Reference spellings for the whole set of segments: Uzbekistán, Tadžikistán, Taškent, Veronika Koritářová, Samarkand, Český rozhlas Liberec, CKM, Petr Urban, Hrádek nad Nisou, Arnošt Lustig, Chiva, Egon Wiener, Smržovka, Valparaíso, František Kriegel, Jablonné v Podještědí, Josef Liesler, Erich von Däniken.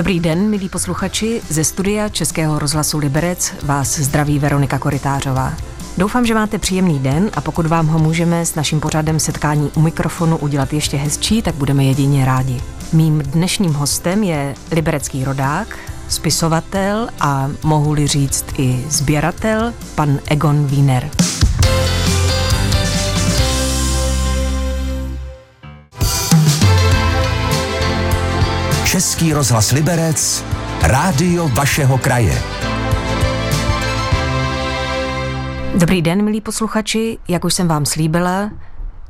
Dobrý den, milí posluchači, ze studia Českého rozhlasu Liberec vás zdraví Veronika Koritářová. Doufám, že máte příjemný den a pokud vám ho můžeme s naším pořadem setkání u mikrofonu udělat ještě hezčí, tak budeme jedině rádi. Mým dnešním hostem je liberecký rodák, spisovatel a mohu-li říct i sběratel, pan Egon Wiener. Český rozhlas Liberec, rádio vašeho kraje. Dobrý den, milí posluchači, jak už jsem vám slíbila,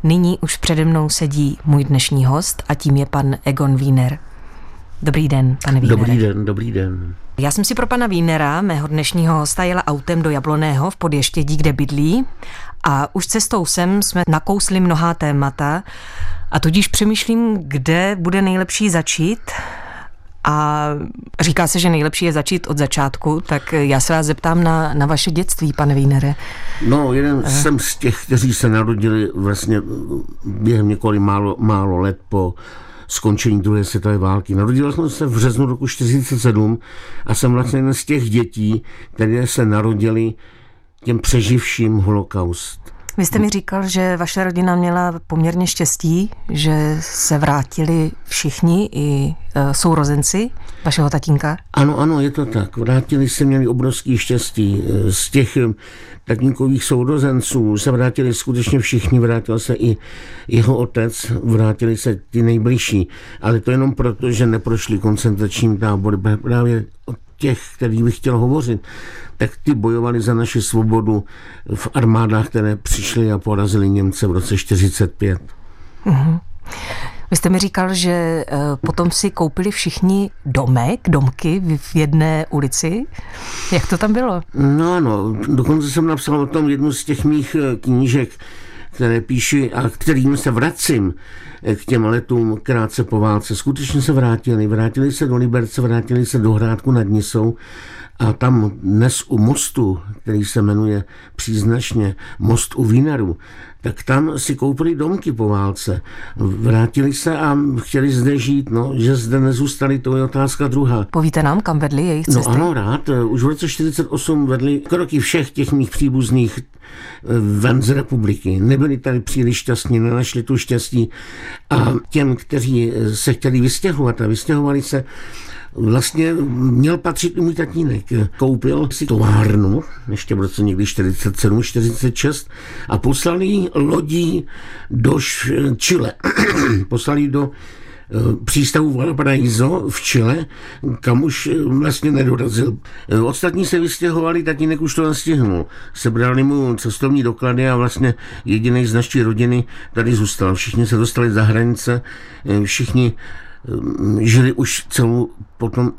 nyní už přede mnou sedí můj dnešní host a tím je pan Egon Wiener. Dobrý den, pane Wienere. Dobrý den, dobrý den. Já jsem si pro pana Wienera, mého dnešního hosta, jela autem do Jablonného v Podještědí, kde bydlí, a už cestou sem jsme nakousli mnohá témata, a tudíž přemýšlím, kde bude nejlepší začít, a říká se, že nejlepší je začít od začátku, tak já se vás zeptám na vaše dětství, pane Wienere. No, jsem z těch, kteří se narodili vlastně během několik málo let po skončení druhé světové války. Narodil jsem se v březnu roku 1947 a jsem vlastně jeden z těch dětí, které se narodili těm přeživším holokaust. Vy jste mi říkal, že vaše rodina měla poměrně štěstí, že se vrátili všichni i sourozenci vašeho tatínka? Ano, je to tak. Vrátili se, měli obrovský štěstí. Z těch tatínkových sourozenců se vrátili skutečně všichni, vrátil se i jeho otec, vrátili se ti nejbližší. Ale to jenom proto, že neprošli koncentračním táborem. Právě od těch, který bych chtěl hovořit, tak ty bojovali za naši svobodu v armádách, které přišly a porazili Němce v roce 1945. Mm-hmm. Vy jste mi říkal, že potom si koupili všichni domky v jedné ulici. Jak to tam bylo? No ano, dokonce jsem napsal o tom jednu z těch mých knížek, které píši a kterým se vracím k těm letům krátce po válce. Skutečně se vrátili se do Liberce, vrátili se do Hrádku nad Nisou a tam dnes u mostu, který se jmenuje příznačně Most u Wienerů, tak tam si koupili domky po válce. Vrátili se a chtěli zde žít, že zde nezůstali, to je otázka druhá. Povíte nám, kam vedli jejich cesty? No ano, rád. Už v roce 1948 vedli kroky všech těch mých příbuzných ven z republiky. Nebyli tady příliš šťastní, nenašli tu štěstí a těm, kteří se chtěli vystěhovat a vystěhovali se, vlastně měl patřit i můj tatínek. Koupil si továrnu, ještě v roce někdy 47, 46 a poslal ji lodí do Chile. Poslal ji do přístavu Valparaíso v Chile, kam už vlastně nedorazil. Ostatní se vystěhovali, tatínek už to nestihnul. Sebrali mu cestovní doklady a vlastně jediný z naší rodiny tady zůstal. Všichni se dostali za hranice, všichni žili už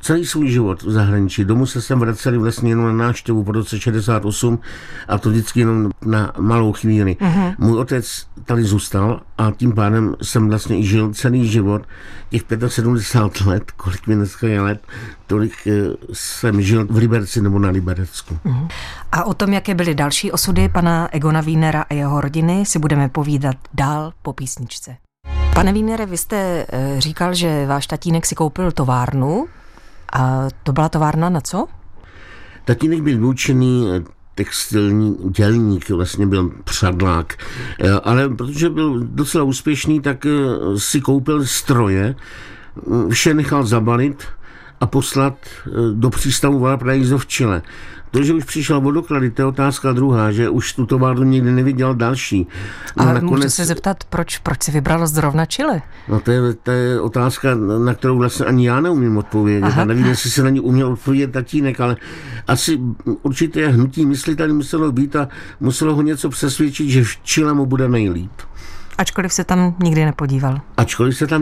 celý svůj život v zahraničí. Domů se sem vraceli vlastně jenom na návštěvu po roce 68 a to vždycky jenom na malou chvíli. Mm-hmm. Můj otec tady zůstal a tím pádem jsem vlastně i žil celý život, těch 75 let, kolik mi dneska je let, tolik jsem žil v Liberci nebo na Liberecku. Mm-hmm. A o tom, jaké byly další osudy pana Egona Wienera a jeho rodiny, si budeme povídat dál po písničce. Pane Wienere, vy jste říkal, že váš tatínek si koupil továrnu. A to byla továrna na co? Tatínek byl vyučený textilní dělník, vlastně byl přadlák. Ale protože byl docela úspěšný, tak si koupil stroje, vše nechal zabalit a poslat do přístavu Valparaíso v Chile. To, že už přišel vodoklady, to je otázka druhá, že už tu továrnu nikdy neviděl další. No, ale nakonec můžu se zeptat, proč se vybralo zrovna Chile? No to je otázka, na kterou vlastně ani já neumím odpovědět. Aha. A nevím, jestli se na ní uměl odpovědět tatínek, ale asi určité hnutí mysli tady muselo být a muselo ho něco přesvědčit, že v Chile mu bude nejlíp. Ačkoliv se tam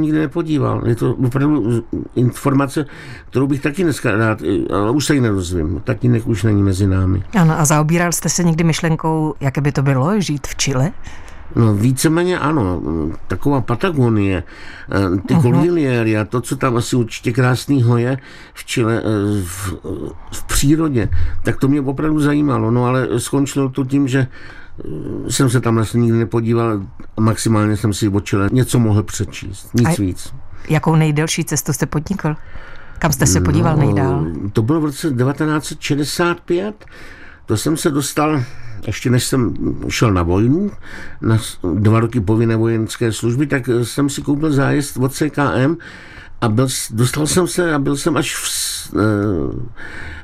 nikdy nepodíval. Je to opravdu informace, kterou bych taky dneska rád, ale už se ji nerozvím. Tatínek už není mezi námi. Ano, a zaobíral jste se někdy myšlenkou, jaké by to bylo žít v Chile? No víceméně ano, taková Patagonie, ty kordiliery a to, co tam asi určitě krásného je v Chile, v přírodě, tak to mě opravdu zajímalo, no ale skončilo to tím, že jsem se tam vlastně nikdy nepodíval, maximálně jsem si o Chile něco mohl přečíst, nic víc. Jakou nejdelší cestu jste podnikl? Kam jste se podíval nejdál? To bylo v roce 1965. To jsem se dostal, ještě než jsem šel na vojnu, na 2 roky povinné vojenské služby, tak jsem si koupil zájezd od CKM a dostal jsem se a byl jsem až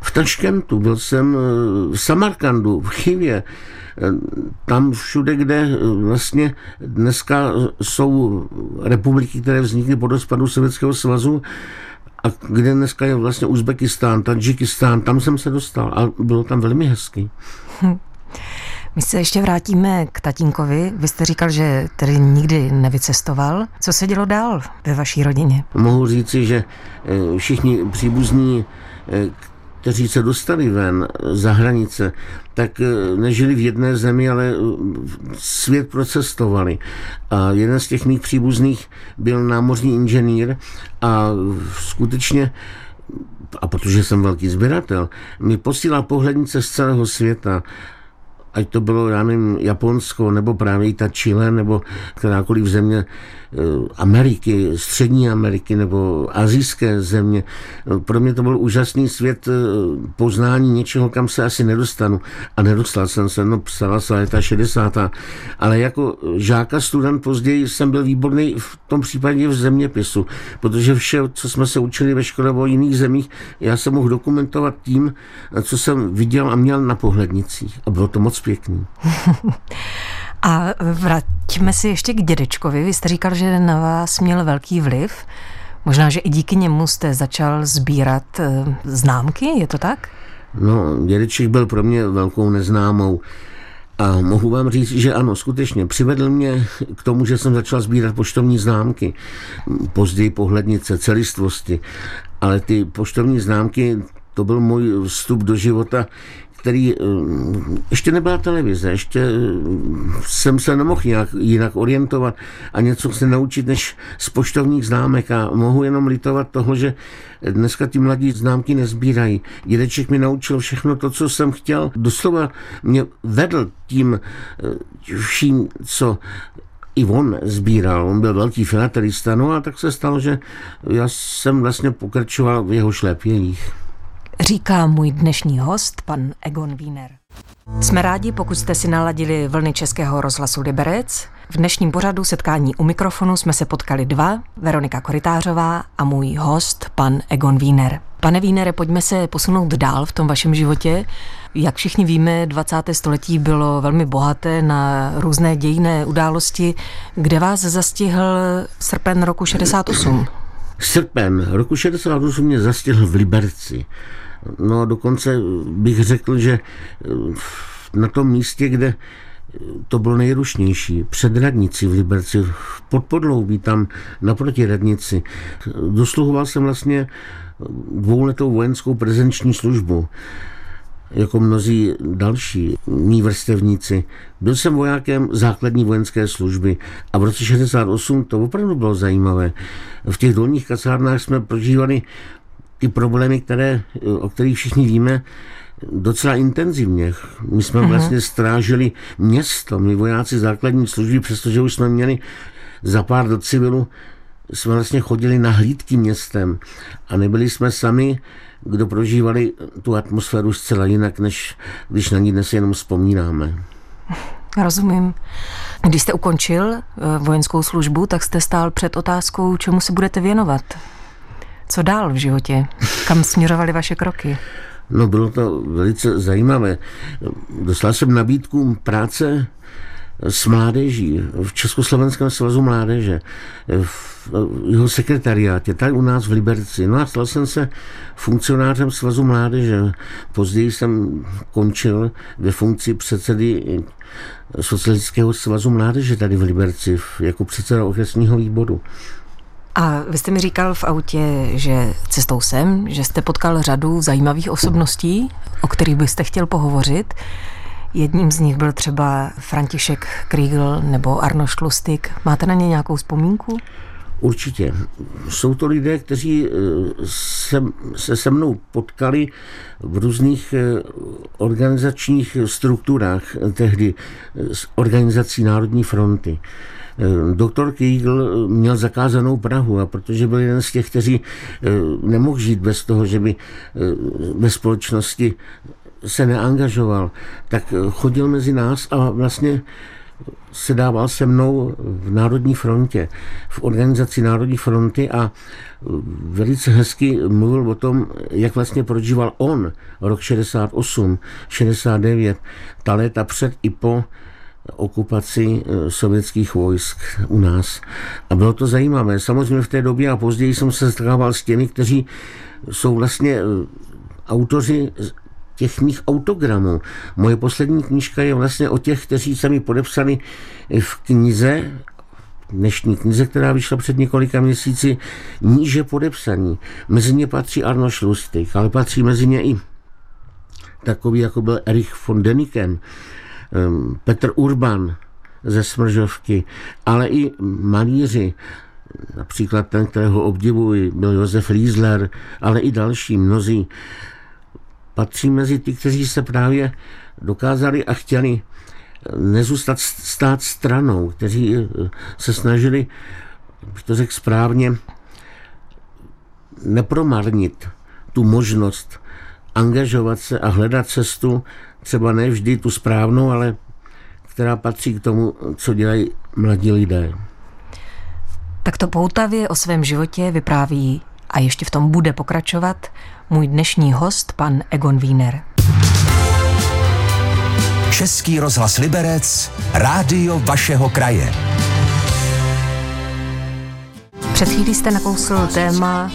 v Taškentu, byl jsem v Samarkandu, v Chivě, tam všude, kde vlastně dneska jsou republiky, které vznikly po rozpadu Sovětského svazu, a kde dneska je vlastně Uzbekistán, Tadžikistán, tam jsem se dostal a bylo tam velmi hezky. My se ještě vrátíme k tatínkovi. Vy jste říkal, že tedy nikdy nevycestoval. Co se dělo dál ve vaší rodině? Mohu říci, že všichni příbuzní, kteří se dostali ven za hranice, tak nežili v jedné zemi, ale svět procestovali. A jeden z těch mých příbuzných byl námořní inženýr a skutečně, a protože jsem velký sběratel, mi posílal pohlednice z celého světa. Ať to bylo, já nevím, Japonsko, nebo právě i ta Chile, nebo kterákoliv země Ameriky, Střední Ameriky, nebo asijské země. Pro mě to byl úžasný svět poznání něčeho, kam se asi nedostanu. A nedostal jsem se, no psala se léta 60. Ale jako žák a student později jsem byl výborný v tom případě v zeměpisu, protože vše, co jsme se učili ve škole o jiných zemích, já jsem mohl dokumentovat tím, co jsem viděl a měl na pohlednicích. A bylo to moc pěkný. A vraťme se ještě k dědečkovi. Vy jste říkal, že na vás měl velký vliv. Možná, že i díky němu jste začal sbírat známky, je to tak? No, dědeček byl pro mě velkou neznámou. A mohu vám říct, že ano, skutečně přivedl mě k tomu, že jsem začal sbírat poštovní známky. Později pohlednice, celistvosti. Ale ty poštovní známky, to byl můj vstup do života, který ještě nebyla televize, ještě jsem se nemohl nějak jinak orientovat a něco se naučit než z poštovních známek a mohu jenom litovat toho, že dneska ti mladí známky nezbírají. Dědeček mi naučil všechno to, co jsem chtěl. Doslova mě vedl tím vším, co i on sbíral. On byl velký filatelista, no a tak se stalo, že já jsem vlastně pokračoval v jeho šlépěních. Říká můj dnešní host, pan Egon Wiener. Jsme rádi, pokud jste si naladili vlny Českého rozhlasu Liberec. V dnešním pořadu Setkání u mikrofonu jsme se potkali dva, Veronika Koritářová a můj host, pan Egon Wiener. Pane Wienere, pojďme se posunout dál v tom vašem životě. Jak všichni víme, 20. století bylo velmi bohaté na různé dějinné události. Kde vás zastihl srpen roku 68? Srpen roku 68 mě zastihl v Liberci. No dokonce bych řekl, že na tom místě, kde to bylo nejrušnější, před radnici v Liberci, pod Podloubí, tam naproti radnici. Dosluhoval jsem vlastně 2letou vojenskou prezenční službu, jako mnozí další mí vrstevníci. Byl jsem vojákem základní vojenské služby a v roce 68 to opravdu bylo zajímavé. V těch dolních kasárnách jsme prožívali ty problémy, o kterých všichni víme, docela intenzivně. My jsme vlastně strážili město, my vojáci základní služby, přestože už jsme měli za pár do civilu, jsme vlastně chodili na hlídky městem a nebyli jsme sami, kdo prožívali tu atmosféru zcela jinak, než když na ní dnes jenom vzpomínáme. Rozumím. Když jste ukončil vojenskou službu, tak jste stál před otázkou, čemu se budete věnovat. Co dál v životě? Kam směrovaly vaše kroky? No bylo to velice zajímavé. Dostal jsem nabídku práce s mládeží, v Československém svazu mládeže, v jeho sekretariátě, tady u nás v Liberci. No a stal jsem se funkcionářem svazu mládeže. Později jsem končil ve funkci předsedy Socialistického svazu mládeže tady v Liberci, jako předseda okresního výboru. A vy jste mi říkal v autě, že cestou sem, že jste potkal řadu zajímavých osobností, o kterých byste chtěl pohovořit. Jedním z nich byl třeba František Kriegel nebo Arnošt Lustig. Máte na ně nějakou vzpomínku? Určitě. Jsou to lidé, kteří se se mnou potkali v různých organizačních strukturách tehdy, z organizací Národní fronty. Doktor Kriegel měl zakázanou Prahu, a protože byl jeden z těch, kteří nemohl žít bez toho, že by ve společnosti se neangažoval, tak chodil mezi nás a vlastně sedával se mnou v Národní frontě, v organizaci Národní fronty, a velice hezky mluvil o tom, jak vlastně prožíval on rok 68, 69, ta léta před i po okupaci sovětských vojsk u nás. A bylo to zajímavé. Samozřejmě v té době a později jsem se setkával s těmi, kteří jsou vlastně autoři těch mých autogramů. Moje poslední knížka je vlastně o těch, kteří se mi podepsali v knize, dnešní knize, která vyšla před několika měsíci, níže podepsaní. Mezi ně patří Arnošt Lustig, ale patří mezi ně i takový, jako byl Erich von Däniken, Petr Urban ze Smržovky, ale i malíři, například ten, kterého obdivuji, byl Josef Liesler, ale i další mnozí. Patří mezi ty, kteří se právě dokázali a chtěli nezůstat stát stranou, kteří se snažili, bych to řekl správně, nepromarnit tu možnost angažovat se a hledat cestu, třeba ne vždy tu správnou, ale která patří k tomu, co dělají mladí lidé. Tak to poutavě o svém životě vypráví a ještě v tom bude pokračovat můj dnešní host, pan Egon Wiener. Český rozhlas Liberec, rádio vašeho kraje. Před chvílí jste nakousl téma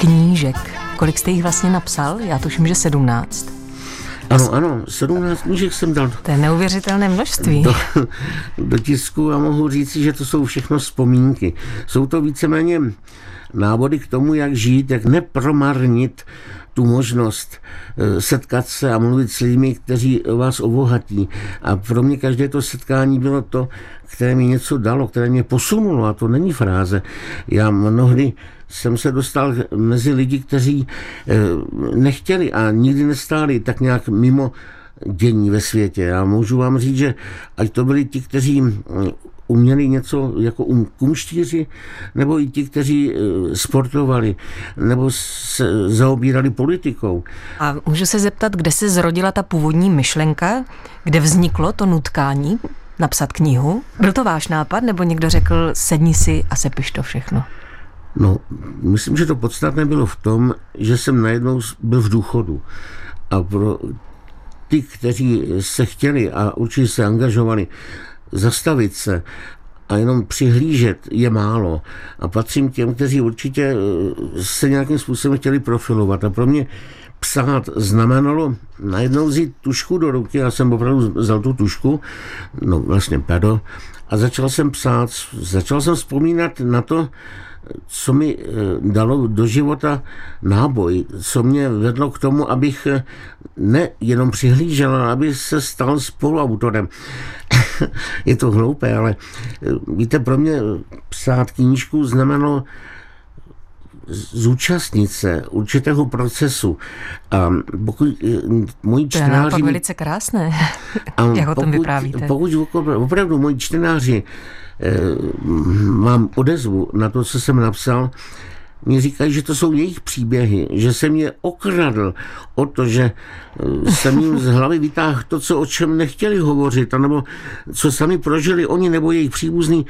knížek. Kolik jste jich vlastně napsal? Já tuším, že 17. Ano, 17 knížek jsem dal. To je neuvěřitelné množství. Do tisku, a mohu říct, že to jsou všechno vzpomínky. Jsou to víceméně návody k tomu, jak žít, jak nepromarnit tu možnost setkat se a mluvit s lidmi, kteří vás obohatí. A pro mě každé to setkání bylo to, které mi něco dalo, které mě posunulo, a to není fráze. Já mnohdy jsem se dostal mezi lidi, kteří nechtěli a nikdy nestáli tak nějak mimo dění ve světě. Já můžu vám říct, že ať to byli ti, kteří uměli něco jako kumštíři, nebo i ti, kteří sportovali, nebo se zaobírali politikou. A můžu se zeptat, kde se zrodila ta původní myšlenka, kde vzniklo to nutkání napsat knihu? Byl to váš nápad, nebo někdo řekl, sedni si a sepiš to všechno? No, myslím, že to podstatné bylo v tom, že jsem najednou byl v důchodu. A pro ty, kteří se chtěli a určitě se angažovali, zastavit se a jenom přihlížet je málo. A patřím těm, kteří určitě se nějakým způsobem chtěli profilovat. A pro mě psát znamenalo najednou vzít tušku do ruky. Já jsem opravdu vzal tu tušku, no vlastně pedo, a začal jsem psát. Začal jsem vzpomínat na to, co mi dalo do života náboj, co mě vedlo k tomu, abych nejenom přihlížel, ale aby se stal spoluautorem. Je to hloupé, ale víte, pro mě psát knížku znamenalo zúčastnit se určitého procesu. A pokud moji čtenáři... To je naopak velice krásné, jak o tom vyprávíte. Pokud opravdu moji čtenáři mám odezvu na to, co jsem napsal, mi říkají, že to jsou jejich příběhy, že jsem je okradl o to, že jsem jim z hlavy vytáhl to, co o čem nechtěli hovořit, anebo co sami prožili oni nebo jejich příbuzní,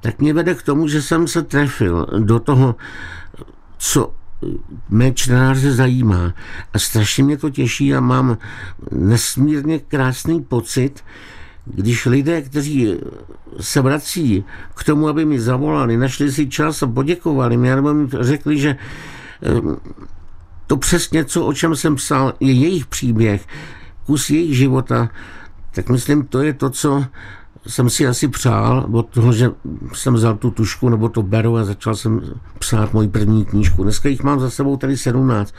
tak mě vede k tomu, že jsem se trefil do toho, co mé čtenáře zajímá. A strašně mě to těší a mám nesmírně krásný pocit, když lidé, kteří se vrací k tomu, aby mi zavolali, našli si čas a poděkovali mi, nebo mi řekli, že to přesně, co o čem jsem psal, je jejich příběh, kus jejich života, tak myslím, to je to, co jsem si asi přál od toho, že jsem vzal tu tušku nebo to beru a začal jsem psát moji první knížku. Dneska jich mám za sebou tady 17.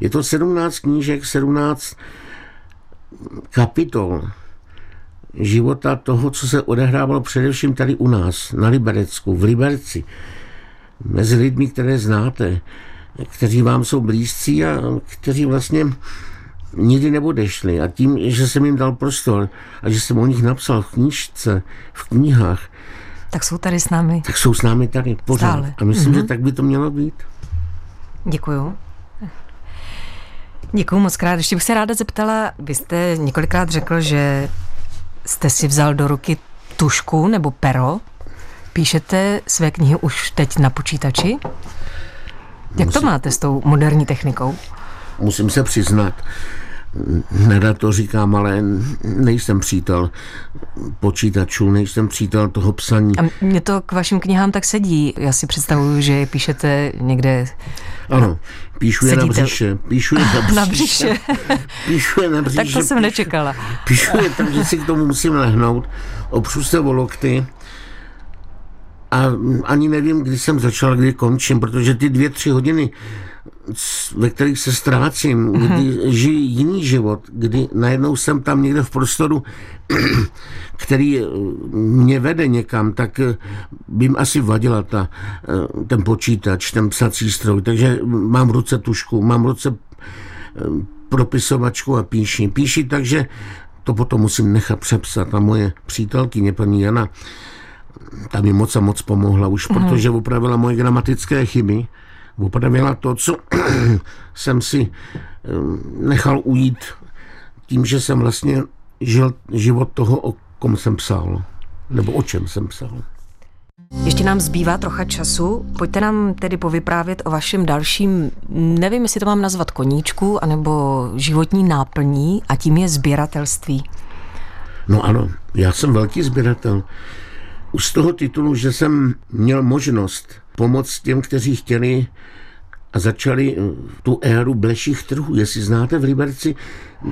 Je to 17 knížek, 17 kapitol života toho, co se odehrávalo především tady u nás, na Liberecku, v Liberci, mezi lidmi, které znáte, kteří vám jsou blízcí a kteří vlastně nikdy neodešli. A tím, že jsem jim dal prostor a že jsem o nich napsal v knížce, v knihách, tak jsou tady s námi. Tak jsou s námi tady pořád. Stále. A myslím, že tak by to mělo být. Děkuju. Děkuju moc krát. Ještě bych se ráda zeptala, vy jste několikrát řekl, že jste si vzal do ruky tušku nebo pero. Píšete své knihy už teď na počítači? Jak to máte s tou moderní technikou? Musím se přiznat, nerad to říkám, ale nejsem přítel počítačů, nejsem přítel toho psaní. A mě to k vašim knihám tak sedí. Já si představuju, že je píšete někde... Ano, píšu je na břiše. Tak to jsem nečekala. Píšu je tam, že si k tomu musím lehnout. Opřu se o lokty. A ani nevím, kdy jsem začal, kdy končím, protože ty 2-3 hodiny, ve kterých se ztrácím, kdy žiju jiný život, kdy najednou jsem tam někde v prostoru, který mě vede někam, tak by jim asi vadila ten počítač, ten psací stroj. Takže mám v ruce tušku, mám v ruce propisovačku a píši. Píši tak, že to potom musím nechat přepsat. A moje přítelkyně, paní Jana, ta mi moc a moc pomohla už, protože opravila moje gramatické chyby, opravila to, co jsem si nechal ujít tím, že jsem vlastně žil život toho, o kom jsem psal, nebo o čem jsem psal. Ještě nám zbývá trocha času, pojďte nám tedy povyprávět o vašem dalším, nevím, jestli to mám nazvat koníčku, anebo životní náplní, a tím je sběratelství. No ano, já jsem velký sběratel. Už z toho titulu, že jsem měl možnost pomoct těm, kteří chtěli a začali tu éru bleších trhů. Jestli znáte, v Liberci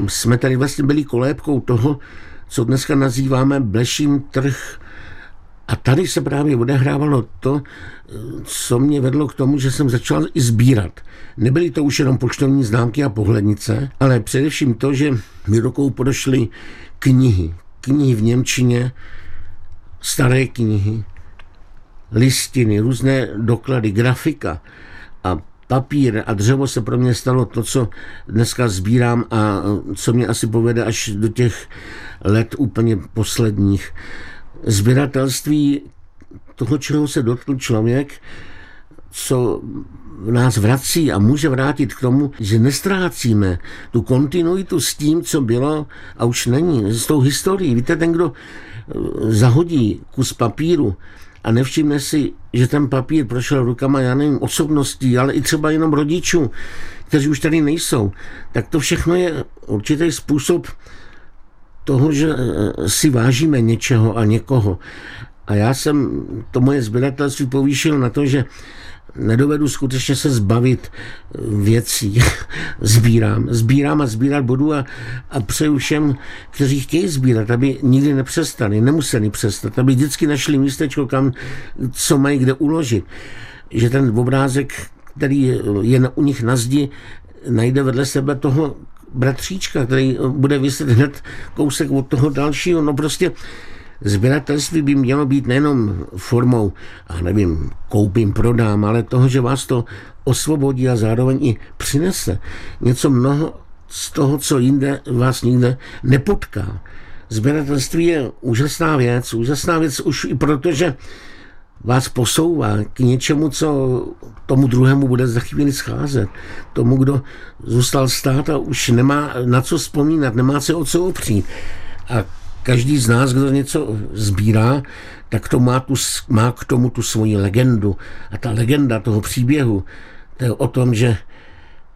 jsme tady vlastně byli kolébkou toho, co dneska nazýváme bleším trh. A tady se právě odehrávalo to, co mě vedlo k tomu, že jsem začal i sbírat. Nebyly to už jenom poštovní známky a pohlednice, ale především to, že mi rukou podošly knihy. Knihy v němčině, staré knihy, listiny, různé doklady, grafika a papír a dřevo se pro mě stalo to, co dneska sbírám a co mě asi povede až do těch let úplně posledních. Sběratelství toho, čeho se dotkl člověk, co nás vrací a může vrátit k tomu, že nestrácíme tu kontinuitu s tím, co bylo a už není, s tou historií. Víte, ten, kdo zahodí kus papíru a nevšimne si, že ten papír prošel rukama, já nevím, osobností, ale i třeba jenom rodičů, kteří už tady nejsou, tak to všechno je určitý způsob toho, že si vážíme něčeho a někoho. A já jsem to moje sběratelství povýšil na to, že nedovedu skutečně se zbavit věcí. Sbírám a sbírat budu a přeju všem, kteří chtějí sbírat, aby nikdy nepřestali, nemuseli přestat, aby vždycky našli místečko, kam, co mají kde uložit. Že ten obrázek, který je u nich na zdi, najde vedle sebe toho bratříčka, který bude viset hned kousek od toho dalšího. No prostě sběratelství by mělo být nejenom formou, a nevím, koupím, prodám, ale toho, že vás to osvobodí a zároveň i přinese něco mnoho z toho, co jinde vás nikde nepotká. Sběratelství je úžasná věc už i proto, že vás posouvá k něčemu, co tomu druhému bude za chvíli scházet. Tomu, kdo zůstal stát a už nemá na co vzpomínat, nemá se o co opřít. A každý z nás, kdo něco sbírá, tak to má k tomu tu svoji legendu. A ta legenda toho příběhu, to je o tom, že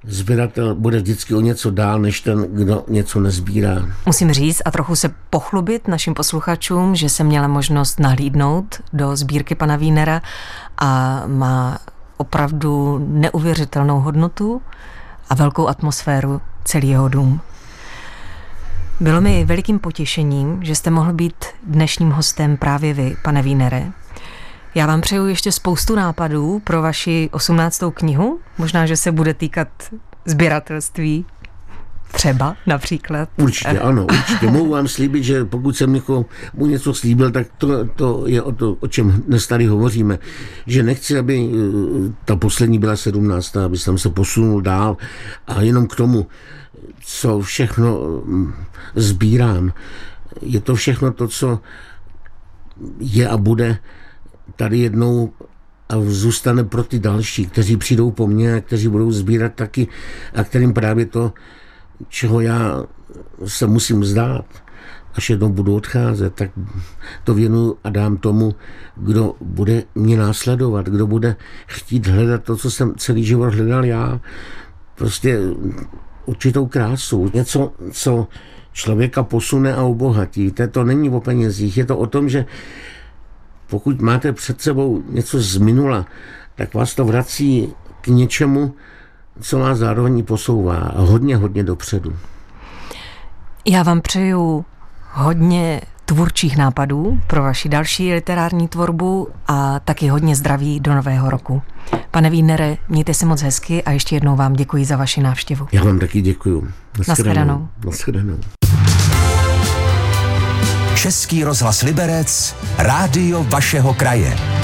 sběratel bude vždycky o něco dál, než ten, kdo něco nesbírá. Musím říct a trochu se pochlubit našim posluchačům, že jsem měla možnost nahlídnout do sbírky pana Wienera a má opravdu neuvěřitelnou hodnotu a velkou atmosféru celý jeho dům. Bylo mi velikým potěšením, že jste mohl být dnešním hostem právě vy, pane Wienere. Já vám přeju ještě spoustu nápadů pro vaši 18. knihu. Možná, že se bude týkat sběratelství. Třeba například. Určitě, ano, určitě. Mohu vám slíbit, že pokud jsem mu něco slíbil, tak to je to, o čem dnes tady hovoříme. Že nechci, aby ta poslední byla 17, aby jsem se posunul dál a jenom k tomu, co všechno sbírám. Je to všechno to, co je a bude tady jednou a zůstane pro ty další, kteří přijdou po mně a kteří budou sbírat taky a kterým právě to, čeho já se musím vzdát, až jednou budu odcházet, tak to věnu a dám tomu, kdo bude mě následovat, kdo bude chtít hledat to, co jsem celý život hledal já. Prostě určitou krásu, něco, co člověka posune a obohatí. To není o penězích, je to o tom, že pokud máte před sebou něco z minula, tak vás to vrací k něčemu, co vás zároveň posouvá hodně, hodně dopředu. Já vám přeju hodně tvůrčích nápadů pro vaši další literární tvorbu a taky hodně zdraví do nového roku. Pane Wienere, mějte se moc hezky a ještě jednou vám děkuji za vaši návštěvu. Já vám taky děkuji. Nashledanou. Nashledanou. Český rozhlas Liberec, rádio vašeho kraje.